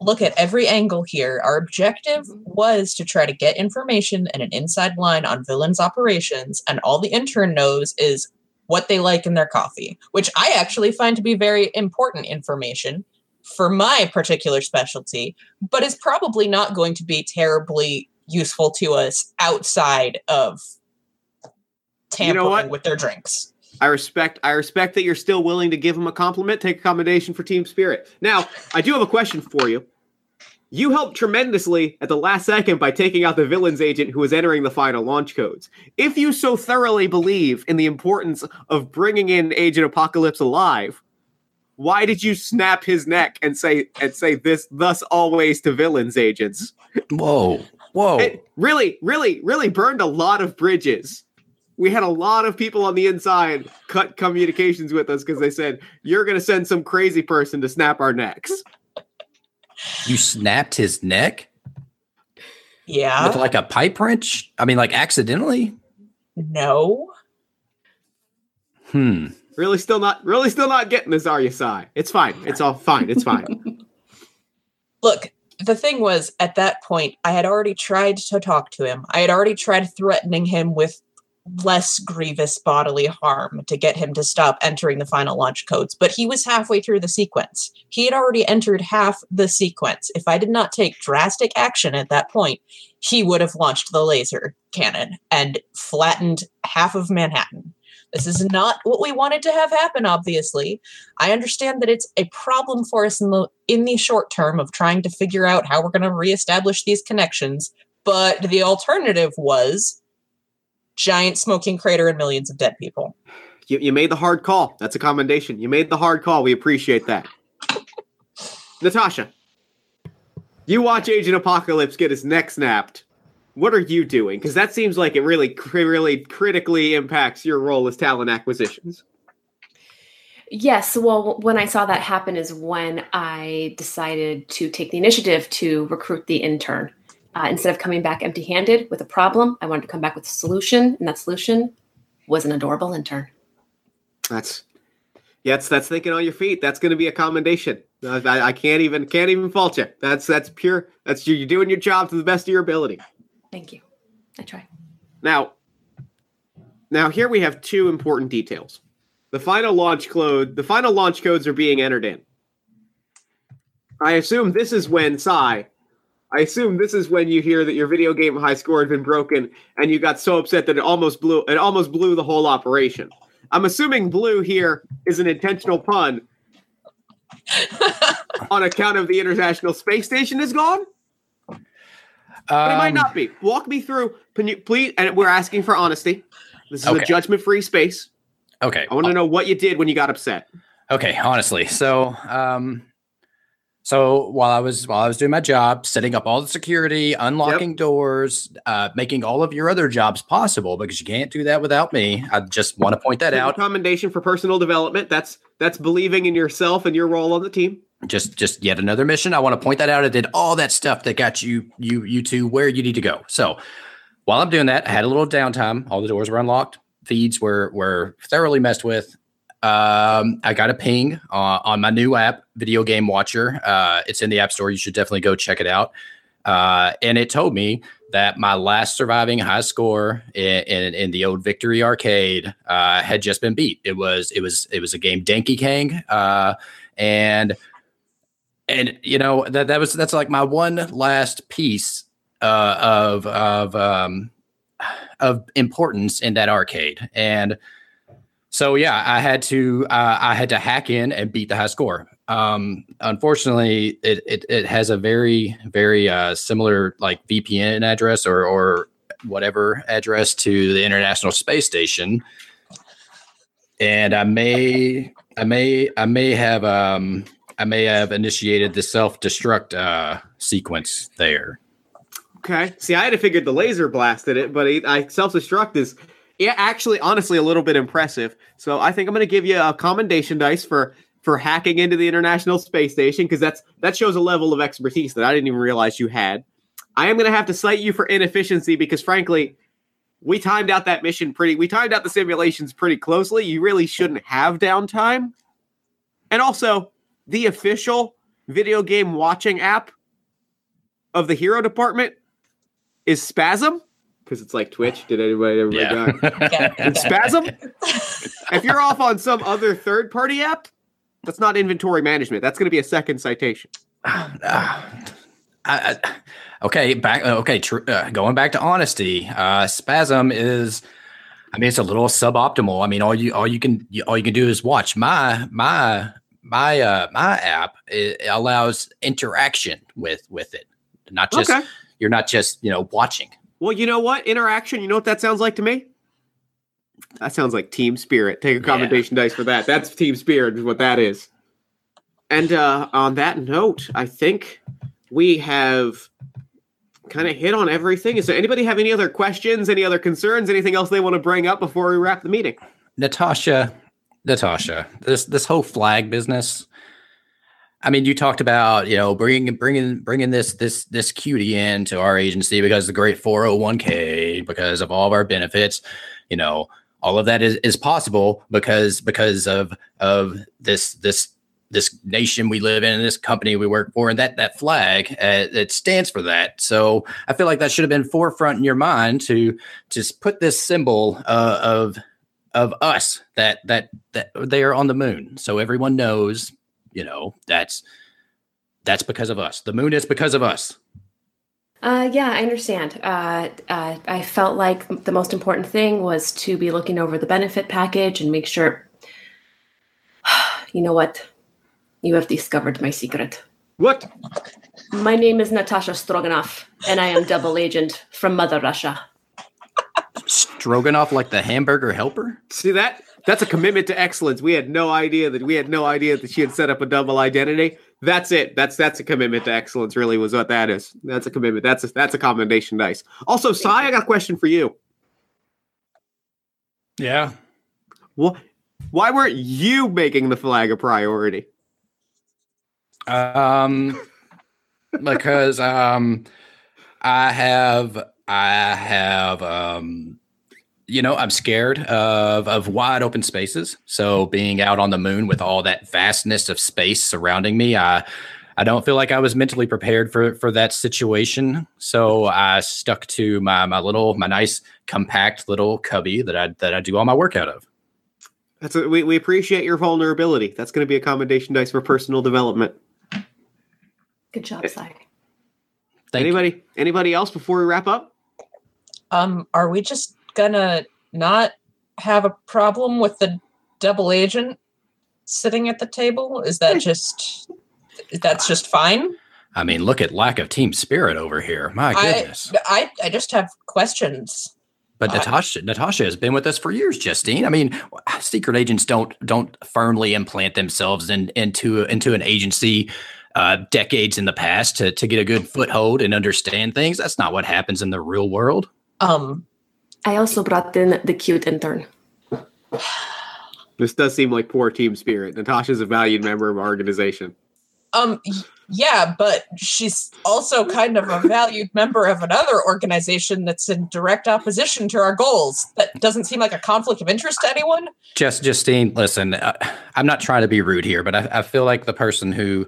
look at every angle here. Our objective was to try to get information and an inside line on villains' operations, and all the intern knows is what they like in their coffee, which I actually find to be very important information for my particular specialty, but is probably not going to be terribly useful to us outside of tampering you know with their drinks. I respect I respect that you're still willing to give them a compliment, take accommodation for team spirit. Now, I do have a question for you. You helped tremendously at the last second by taking out the villain's agent who was entering the final launch codes. If you so thoroughly believe in the importance of bringing in Agent Apocalypse alive, why did you snap his neck and say and say this thus always to villains agents? Whoa, whoa. It really, really, really burned a lot of bridges. We had a lot of people on the inside cut communications with us because they said, you're going to send some crazy person to snap our necks. You snapped his neck? Yeah. With like a pipe wrench? I mean, like accidentally? No. Hmm. Really still not really still not getting this, are you, Cy? It's fine. It's all fine. It's fine. Look. The thing was, at that point, I had already tried to talk to him. I had already tried threatening him with less grievous bodily harm to get him to stop entering the final launch codes, but he was halfway through the sequence. He had already entered half the sequence. If I did not take drastic action at that point, he would have launched the laser cannon and flattened half of Manhattan. This is not what we wanted to have happen, obviously. I understand that it's a problem for us in the in the short term of trying to figure out how we're going to reestablish these connections, but the alternative was giant smoking crater and millions of dead people. You, you made the hard call. That's a commendation. You made the hard call. We appreciate that. Natasha, you watch Agent Apocalypse get his neck snapped. What are you doing? Because that seems like it really, really critically impacts your role as talent acquisitions. Yes. Well, when I saw that happen is when I decided to take the initiative to recruit the intern. Uh, instead of coming back empty-handed with a problem, I wanted to come back with a solution, and that solution was an adorable intern. That's, yeah, that's, that's thinking on your feet. That's going to be a commendation. Uh, I, I can't even can't even fault you. That's that's pure. That's you're doing your job to the best of your ability. Thank you. I try. Now, now here we have two important details. The final launch code. The final launch codes are being entered in. I assume this is when Cy. I assume this is when you hear that your video game high score had been broken and you got so upset that it almost blew it almost blew the whole operation. I'm assuming blue here is an intentional pun on account of the International Space Station is gone? Um, but it might not be. Walk me through, can you please, and we're asking for honesty. This is okay. A judgment-free space. Okay. I want to know what you did when you got upset. Okay, honestly. So, um... So while I was while I was doing my job, setting up all the security, unlocking yep. doors, uh, making all of your other jobs possible, because you can't do that without me. I just want to point that out. Commendation for personal development. That's that's believing in yourself and your role on the team. Just just yet another mission. I want to point that out. I did all that stuff that got you you you to where you need to go. So while I'm doing that, I had a little downtime. All the doors were unlocked. Feeds were were thoroughly messed with. Um, I got a ping uh, on my new app, Video Game Watcher. Uh, it's in the App Store. You should definitely go check it out. Uh, and it told me that my last surviving high score in, in, in the old Victory Arcade uh, had just been beat. It was it was it was a game Denki Kang, uh, and and you know that that was that's like my one last piece uh, of of um, of importance in that arcade and. So yeah, I had to uh, I had to hack in and beat the high score. Um, unfortunately, it, it it has a very very uh, similar like V P N address or or whatever address to the International Space Station, and I may I may I may have um, I may have initiated the self-destruct uh, sequence there. Okay. See, I had to figure the laser blasted it, but it, I self-destruct is. Yeah, actually, honestly, a little bit impressive. So I think I'm going to give you a commendation dice for, for hacking into the International Space Station because that's that shows a level of expertise that I didn't even realize you had. I am going to have to cite you for inefficiency because, frankly, we timed out that mission pretty... We timed out the simulations pretty closely. You really shouldn't have downtime. And also, the official video game watching app of the hero department is Spasm, because it's like Twitch. Did anybody ever yeah. got it's Spasm? If you're off on some other third-party app, that's not inventory management. That's going to be a second citation. Uh, uh, I, I, okay, back. Okay, tr- uh, going back to honesty. Uh, Spasm is. I mean, it's a little suboptimal. I mean, all you all you can you, all you can do is watch. My my my uh, my app it allows interaction with with it. Not just okay. You're not just you know watching. Well, you know what? Interaction, you know what that sounds like to me? That sounds like Team Spirit. Take a commendation yeah. dice for that. That's Team Spirit is what that is. And uh, on that note, I think we have kind of hit on everything. Is there anybody have any other questions, any other concerns, anything else they want to bring up before we wrap the meeting? Natasha, Natasha, this this whole flag business. I mean, you talked about, you know, bringing bringing bringing this this this cutie into our agency because the great four oh one k, because of all of our benefits, you know, all of that is, is possible because because of of this this this nation we live in, and this company we work for, and that that flag uh, it stands for that. So I feel like that should have been forefront in your mind to just put this symbol uh, of of us that that that they are on the moon, so everyone knows. You know, that's that's because of us. The moon is because of us. Uh, yeah, I understand. Uh, uh, I felt like the most important thing was to be looking over the benefit package and make sure, you know what? You have discovered my secret. What? My name is Natasha Stroganoff, and I am double agent from Mother Russia. Stroganoff like the hamburger helper? See that? That's a commitment to excellence. We had no idea that we had no idea that she had set up a double identity. That's it. That's that's a commitment to excellence, really, was what that is. That's a commitment. That's a, that's a commendation dice. Also, Cy, I got a question for you. Yeah. Well, why weren't you making the flag a priority? Um, because um, I have I have um. You know, I'm scared of of wide open spaces. So being out on the moon with all that vastness of space surrounding me, I I don't feel like I was mentally prepared for for that situation. So I stuck to my my little my nice compact little cubby that I that I do all my work out of. That's a, we we appreciate your vulnerability. That's going to be a commendation dice for personal development. Good job, Cy. Thank anybody you. Anybody else before we wrap up? Um, are we just gonna not have a problem with the double agent sitting at the table? Is that just that's just fine? I mean, look at lack of team spirit over here. My goodness. I I, I just have questions. But uh, Natasha Natasha has been with us for years, Justine. I mean, secret agents don't don't firmly implant themselves in, into into an agency uh, decades in the past to to get a good foothold and understand things. That's not what happens in the real world. Um. I also brought in the cute intern. This does seem like poor team spirit. Natasha's a valued member of our organization. Um, yeah, but she's also kind of a valued member of another organization that's in direct opposition to our goals. That doesn't seem like a conflict of interest to anyone. Just Justine, listen, uh, I'm not trying to be rude here, but I, I feel like the person who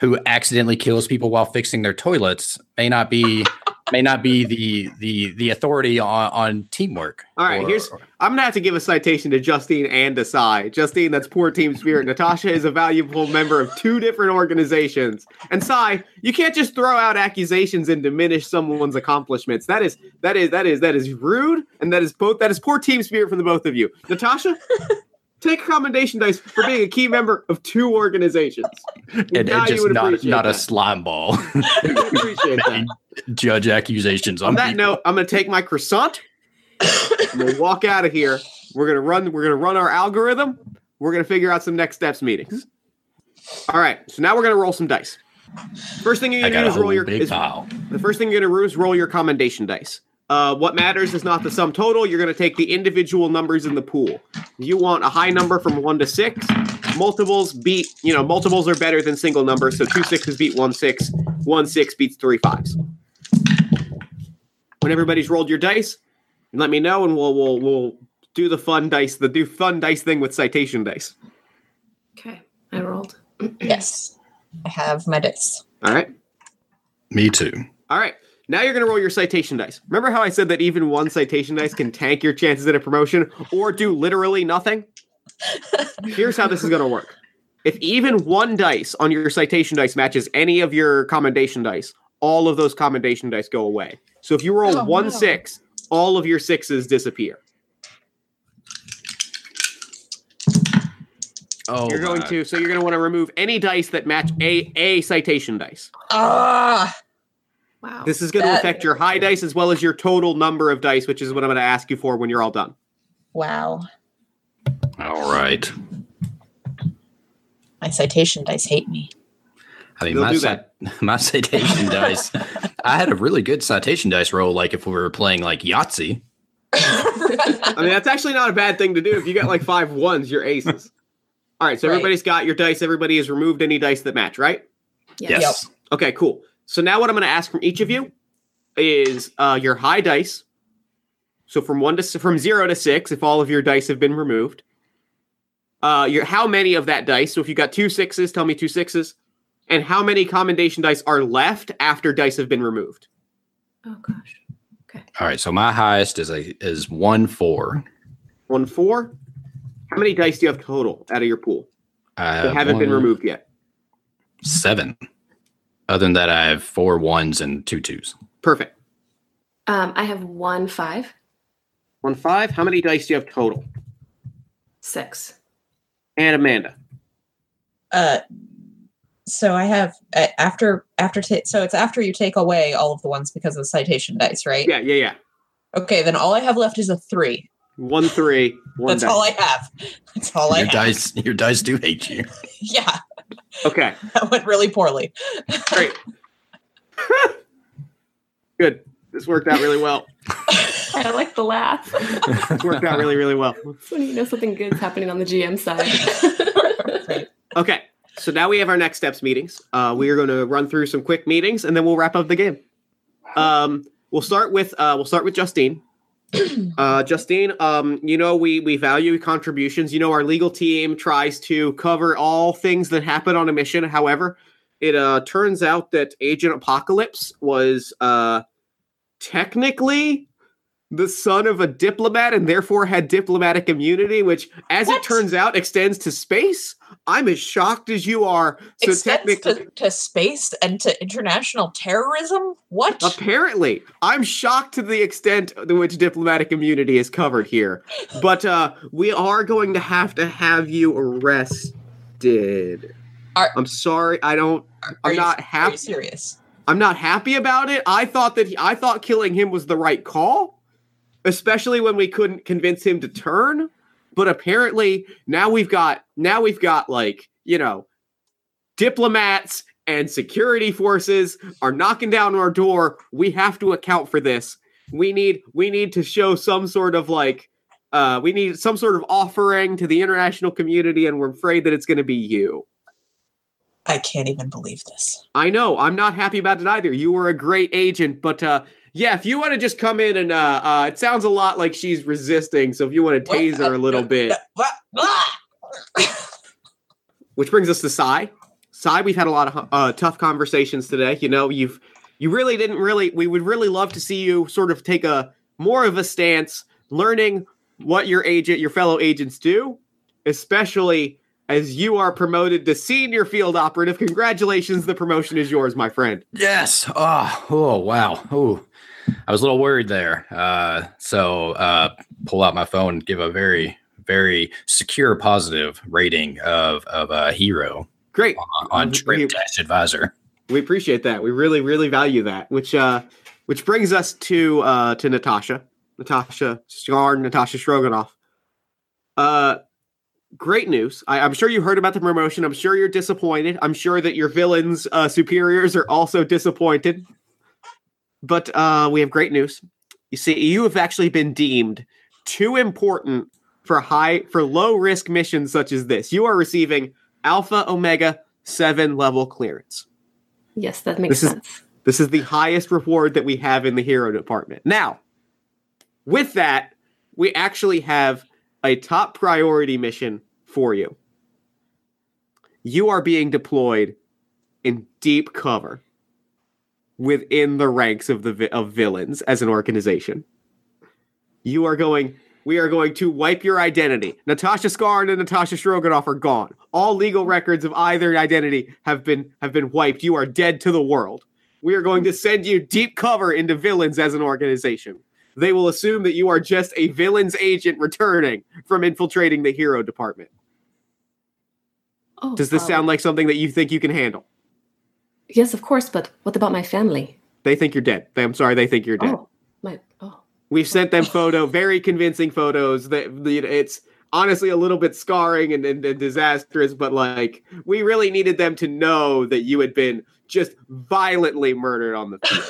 who accidentally kills people while fixing their toilets may not be. May not be the the the authority on, on teamwork. All right, or, here's I'm gonna have to give a citation to Justine and to Cy. Justine, that's poor team spirit. Natasha is a valuable member of two different organizations. And Cy, you can't just throw out accusations and diminish someone's accomplishments. That is that is that is that is rude, and that is both that is poor team spirit from the both of you. Natasha, take a commendation dice for being a key member of two organizations. And, and just not, not a slime ball. You would appreciate that. Judge accusations on, on that people. Note, I'm going to take my croissant. We'll walk out of here. We're going to run. We're going to run our algorithm. We're going to figure out some next steps meetings. All right. So now we're going to roll some dice. First thing you're going to do is roll your. Is, the first thing you're going to do is roll your commendation dice. Uh, what matters is not the sum total. You're going to take the individual numbers in the pool. You want a high number from one to six. Multiples beat, you know, multiples are better than single numbers. So two sixes beat one six. One six beats three fives. When everybody's rolled your dice, let me know, and we'll we'll we'll do the fun dice, the do fun dice thing with citation dice. Okay, I rolled. Yes. I have my dice. All right. Me too. All right. Now you're going to roll your citation dice. Remember how I said that even one citation dice can tank your chances at a promotion or do literally nothing? Here's how this is going to work. If even one dice on your citation dice matches any of your commendation dice, all of those commendation dice go away. So if you roll oh, one no. six, all of your sixes disappear. Oh, you're going God. to, so you're going to want to remove any dice that match a, a citation dice. Ah, uh, wow. This is going that, to affect your high dice as well as your total number of dice, which is what I'm going to ask you for when you're all done. Wow. All right. My citation dice hate me. I mean, my, ci- my citation dice, I had a really good citation dice roll, like if we were playing like Yahtzee. I mean, that's actually not a bad thing to do. If you got like five ones, you're aces. All right, so right. everybody's got your dice. Everybody has removed any dice that match, right? Yes. yes. Yep. Okay, cool. So now what I'm going to ask from each of you is uh, your high dice. So from one to from zero to six, if all of your dice have been removed, uh, your how many of that dice? So if you got two sixes, tell me two sixes, and how many commendation dice are left after dice have been removed? Oh gosh. Okay. All right. So my highest is a is one four. One four. How many dice do you have total out of your pool that have haven't one, been removed yet? Seven. Other than that, I have four ones and two twos. Perfect. Um, I have one five. One five. How many dice do you have total? Six. And Amanda? Uh, so I have uh, after after ta- so it's after you take away all of the ones because of the citation dice, right? Yeah, yeah, yeah. Okay, then all I have left is a three. One three. One That's dice. all I have. That's all your I have. Your dice, your dice do hate you. Yeah. Okay. That went really poorly. Great. Good. This worked out really well. I like the laugh. This worked out really, really well. When you know something good's happening on the G M side. Okay. So now we have our next steps meetings. Uh, we are going to run through some quick meetings, and then we'll wrap up the game. Um, we'll start with uh, we'll start with Justine. Uh, Justine, um, you know, we, we value contributions. You know, our legal team tries to cover all things that happen on a mission. However, it uh, turns out that Agent Apocalypse was uh, technically the son of a diplomat and therefore had diplomatic immunity, which, as what? it turns out, extends to space. I'm as shocked as you are. So extends technically, to, to space and to international terrorism? What? Apparently. I'm shocked to the extent to which diplomatic immunity is covered here. But uh, we are going to have to have you arrested. Are, I'm sorry. I don't... Are, I'm are not you, happy. Are you serious? I'm not happy about it. I thought that he, I thought killing him was the right call. Especially when we couldn't convince him to turn. But apparently now we've got, now we've got like, you know, diplomats and security forces are knocking down our door. We have to account for this. We need, we need to show some sort of like, uh, we need some sort of offering to the international community. And we're afraid that it's going to be you. I can't even believe this. I know. I'm not happy about it either. You were a great agent, but, uh, yeah, if you want to just come in and uh, uh, it sounds a lot like she's resisting. So if you want to tase her a little bit. Which brings us to Cy. Cy, we've had a lot of uh, tough conversations today. You know, you've you really didn't really. We would really love to see you sort of take a more of a stance, learning what your agent, your fellow agents do, especially as you are promoted to senior field operative. Congratulations. The promotion is yours, my friend. Yes. Oh, oh wow. Oh, I was a little worried there. Uh, so uh, pull out my phone and give a very, very secure positive rating of, of a hero. Great. On, on Trip Dash Advisor. We appreciate that. We really, really value that, which uh, which brings us to uh, to Natasha. Natasha Skarn, Natasha Stroganoff. Uh, Great news. I, I'm sure you heard about the promotion. I'm sure you're disappointed. I'm sure that your villains' uh, superiors are also disappointed. But uh, we have great news. You see, you have actually been deemed too important for high for low-risk missions such as this. You are receiving Alpha Omega seven level clearance. Yes, that makes this sense. Is, this is the highest reward that we have in the hero department. Now, with that, we actually have a top priority mission for you. You are being deployed in deep cover within the ranks of the vi- of villains as an organization. You are going... We are going to wipe your identity. Natasha Skarn and Natasha Stroganoff are gone. All legal records of either identity have been have been wiped. You are dead to the world. We are going to send you deep cover into villains as an organization. They will assume that you are just a villain's agent returning from infiltrating the hero department. Oh, Does this wow. sound like something that you think you can handle? Yes, of course, but what about my family? They think you're dead. I'm sorry, they think you're dead. Oh, my... Oh. We've sent them photo, very convincing photos. That it's honestly a little bit scarring and, and, and disastrous, but like we really needed them to know that you had been just violently murdered on the field.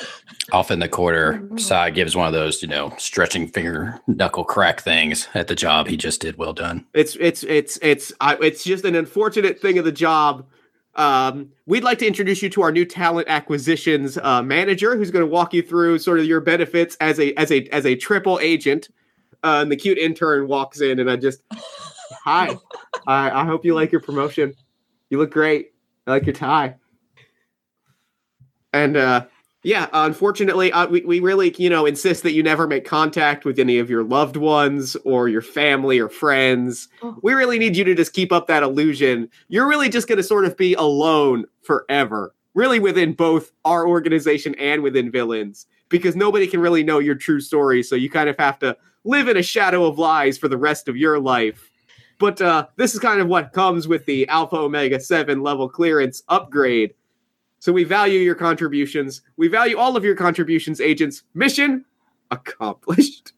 Off in the corner, Cy gives one of those, you know, stretching finger knuckle crack things at the job he just did. Well done. It's it's it's it's I, it's just an unfortunate thing of the job. Um, we'd like to introduce you to our new talent acquisitions uh, manager, who's going to walk you through sort of your benefits as a as a as a triple agent. Uh, and the cute intern walks in, and I just, hi, I, I hope you like your promotion. You look great. I like your tie. And uh, yeah, unfortunately, uh, we we really you know insist that you never make contact with any of your loved ones or your family or friends. Oh. We really need you to just keep up that illusion. You're really just going to sort of be alone forever, really within both our organization and within villains, because nobody can really know your true story. So you kind of have to live in a shadow of lies for the rest of your life. But uh, this is kind of what comes with the Alpha Omega seven level clearance upgrade. So we value your contributions. We value all of your contributions, agents. Mission accomplished.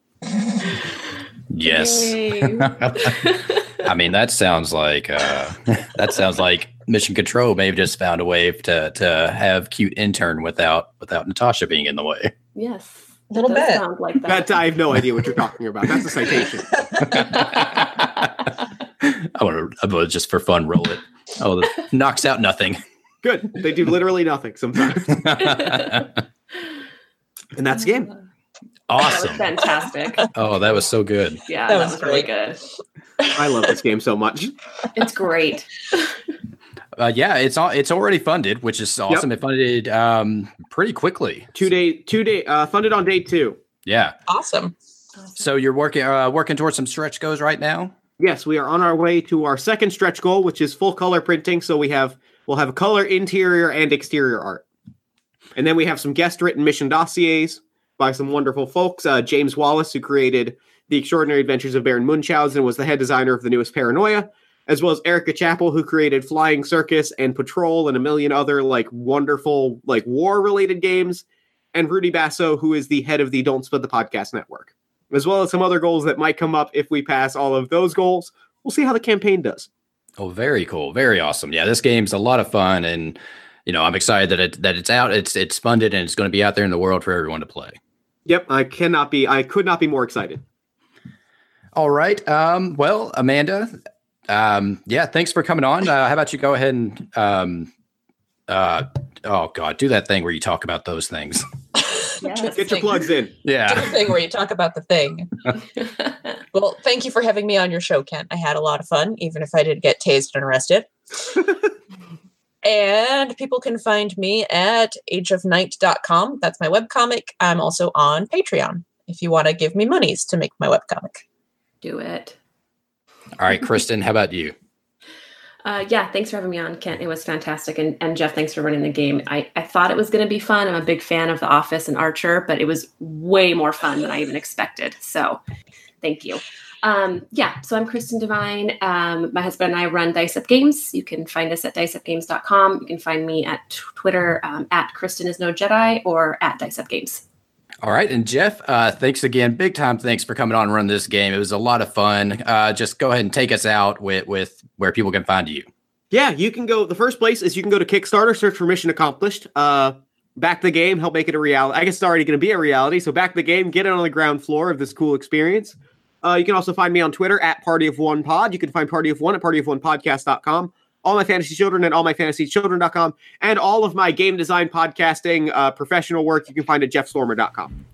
Yes. I mean, that sounds like uh, that sounds like Mission Control may have just found a way to to have cute intern without without Natasha being in the way. Yes, a little bit. Sound like that. That I have no idea what you're talking about. That's a citation. I want to just for fun roll it. Oh, it knocks out nothing. Good. They do literally nothing sometimes. And that's the game. Awesome. That was fantastic. Oh, that was so good. Yeah, that, that was, was really good. I love this game so much. It's great. Uh, yeah, it's all, it's already funded, which is awesome. Yep. It funded um, pretty quickly. Two day, two day, uh, funded on day two. Yeah. Awesome. awesome. So you're working uh, working towards some stretch goals right now? Yes, we are on our way to our second stretch goal, which is full color printing. So we have... We'll have color, interior, and exterior art. And then we have some guest-written mission dossiers by some wonderful folks. Uh, James Wallace, who created The Extraordinary Adventures of Baron Munchausen, was the head designer of the newest Paranoia, as well as Erica Chappell, who created Flying Circus and Patrol and a million other like wonderful like war-related games, and Rudy Basso, who is the head of the Don't Split the Podcast Network, as well as some other goals that might come up if we pass all of those goals. We'll see how the campaign does. Oh, very cool. Very awesome. Yeah, this game's a lot of fun. And, you know, I'm excited that it that it's out. It's it's funded and it's going to be out there in the world for everyone to play. Yep. I cannot be. I could not be more excited. All right. Um, well, Amanda, um, yeah, thanks for coming on. Uh, how about you go ahead and, um, uh, oh, God, do that thing where you talk about those things. Yes. Get your thing. Plugs in. Yeah. Do the thing where you talk about the thing. Well, thank you for having me on your show, Kent. I had a lot of fun, even if I did get tased and arrested. And people can find me at age of night dot com. That's my webcomic. I'm also on Patreon if you want to give me monies to make my webcomic. Do it. All right, Kristen, how about you? Uh, yeah, thanks for having me on, Kent. It was fantastic. And, and Jeff, thanks for running the game. I, I thought it was going to be fun. I'm a big fan of The Office and Archer, but it was way more fun than I even expected. So thank you. Um, yeah, so I'm Kristen Devine. Um, my husband and I run Dice Up Games. You can find us at dice up games dot com. You can find me at Twitter um, at Kristen is no Jedi or at Dice Up Games. All right. And Jeff, uh, thanks again. Big time. Thanks for coming on and running this game. It was a lot of fun. Uh, just go ahead and take us out with, with where people can find you. Yeah, you can go. The first place is you can go to Kickstarter, search for Mission Accomplished, uh, back the game, help make it a reality. I guess it's already going to be a reality. So back the game, get it on the ground floor of this cool experience. Uh, you can also find me on Twitter at Party of One Pod. You can find Party of One at party of one podcast dot com. All My Fantasy Children and all my fantasy children dot com, and all of my game design, podcasting, uh, professional work you can find at jeff stormer dot com.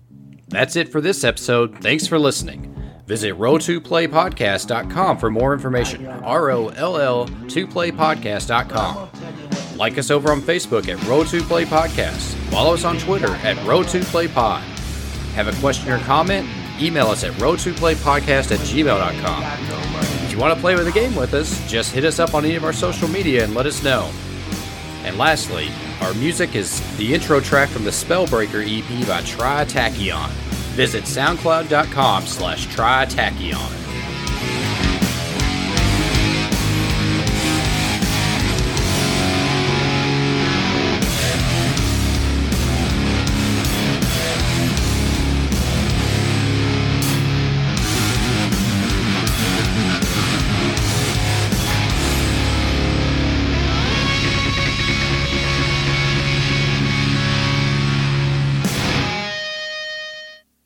That's it for this episode. Thanks for listening. Visit roll two play podcast dot com for more information. R O L L two play podcast dot com. Like us over on Facebook at Roll two Play Podcast. Follow us on Twitter at Roll two Play Pod. Have a question or comment? Email us at roll two play podcast at gmail dot com. If you want to play with a game with us, just hit us up on any of our social media and let us know. And lastly, our music is the intro track from the Spellbreaker E P by Tri Tachyon. Visit soundcloud dot com slash Tri Tachyon.